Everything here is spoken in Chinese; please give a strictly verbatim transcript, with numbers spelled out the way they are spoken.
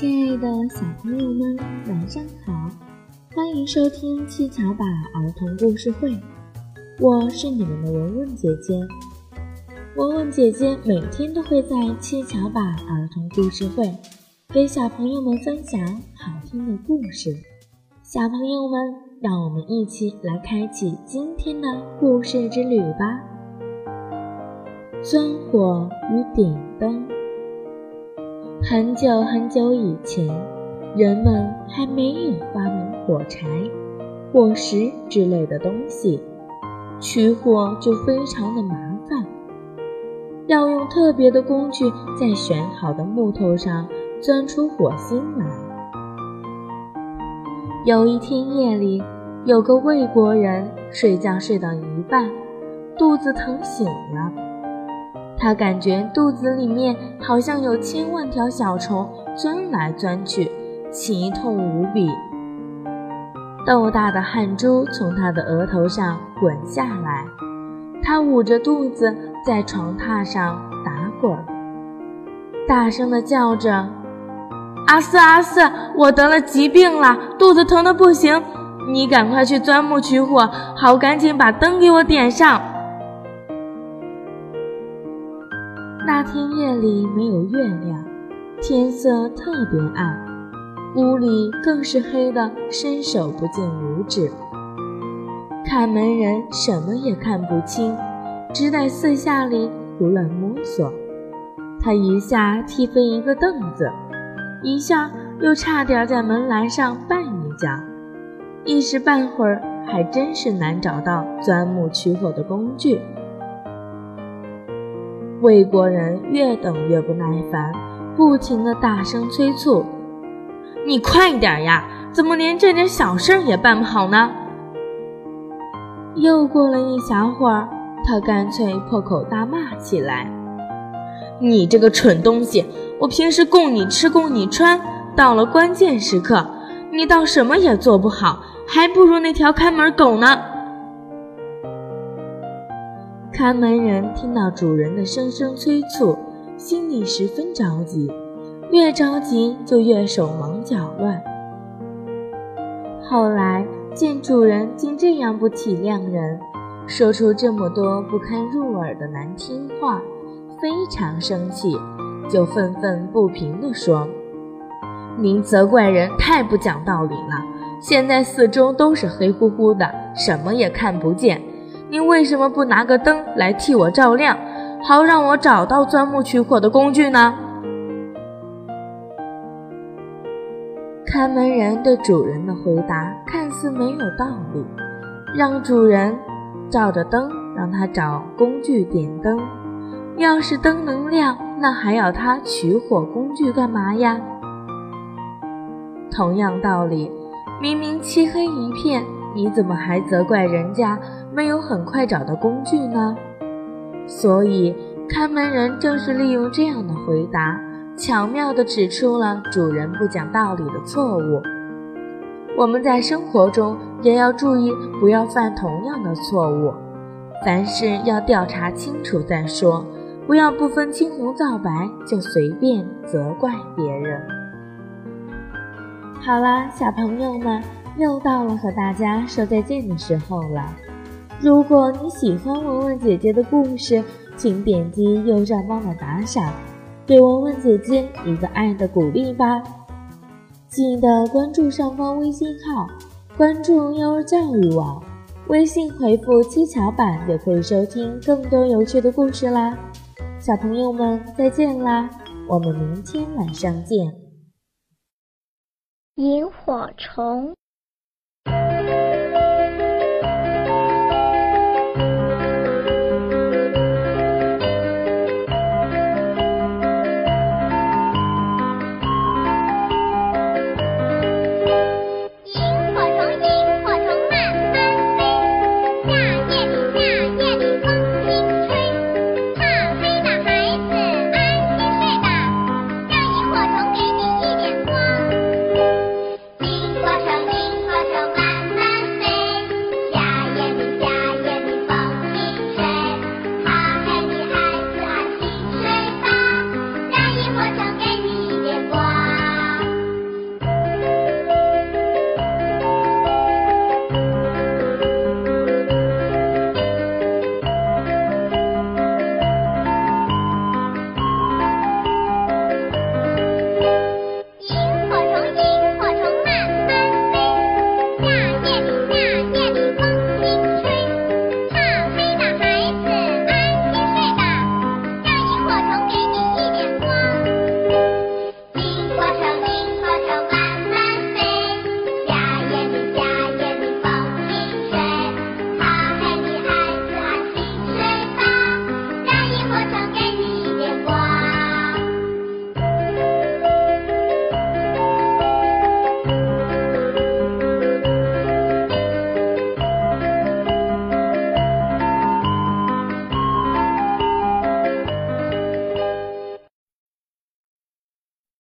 亲爱的小朋友们，晚上好！欢迎收听七巧板儿童故事会，我是你们的文文姐姐。文文姐姐每天都会在七巧板儿童故事会给小朋友们分享好听的故事。小朋友们，让我们一起来开启今天的故事之旅吧！钻火与点灯。很久很久以前，人们还没有发明火柴、火石之类的东西，取火就非常的麻烦，要用特别的工具在选好的木头上钻出火星来。有一天夜里，有个魏国人睡觉睡到一半，肚子疼醒了。他感觉肚子里面好像有千万条小虫钻来钻去，奇痛无比。豆大的汗珠从他的额头上滚下来，他捂着肚子在床榻上打滚，大声地叫着：“阿四阿四，我得了疾病了，肚子疼得不行，你赶快去钻木取火，好赶紧把灯给我点上。”那天夜里没有月亮，天色特别暗，屋里更是黑得伸手不见五指。看门人什么也看不清，只得四下里胡乱摸索。他一下踢飞一个凳子，一下又差点在门栏上绊一跤，一时半会儿还真是难找到钻木取火的工具。魏国人越等越不耐烦，不停地大声催促：“你快点呀，怎么连这点小事也办不好呢？”又过了一小会儿，他干脆破口大骂起来：“你这个蠢东西，我平时供你吃供你穿，到了关键时刻，你倒什么也做不好，还不如那条看门狗呢！”看门人听到主人的声声催促，心里十分着急，越着急就越手忙脚乱。后来见主人竟这样不体谅人，说出这么多不堪入耳的难听话，非常生气，就愤愤不平地说：“您责怪人太不讲道理了，现在四周都是黑乎乎的，什么也看不见，您为什么不拿个灯来替我照亮，好让我找到钻木取火的工具呢？”看门人对主人的回答看似没有道理，让主人照着灯，让他找工具点灯。要是灯能亮，那还要他取火工具干嘛呀？同样道理，明明漆黑一片，你怎么还责怪人家没有很快找到工具呢？所以看门人正是利用这样的回答，巧妙地指出了主人不讲道理的错误。我们在生活中也要注意，不要犯同样的错误，凡事要调查清楚再说，不要不分青红皂白就随便责怪别人。好啦，小朋友们，又到了和大家说再见的时候了。如果你喜欢文文姐姐的故事，请点击右上方的打赏，给文文姐姐一个爱的鼓励吧。记得关注上方微信号，关注幼儿教育网，微信回复七巧板也可以收听更多有趣的故事啦。小朋友们，再见啦，我们明天晚上见。萤火虫。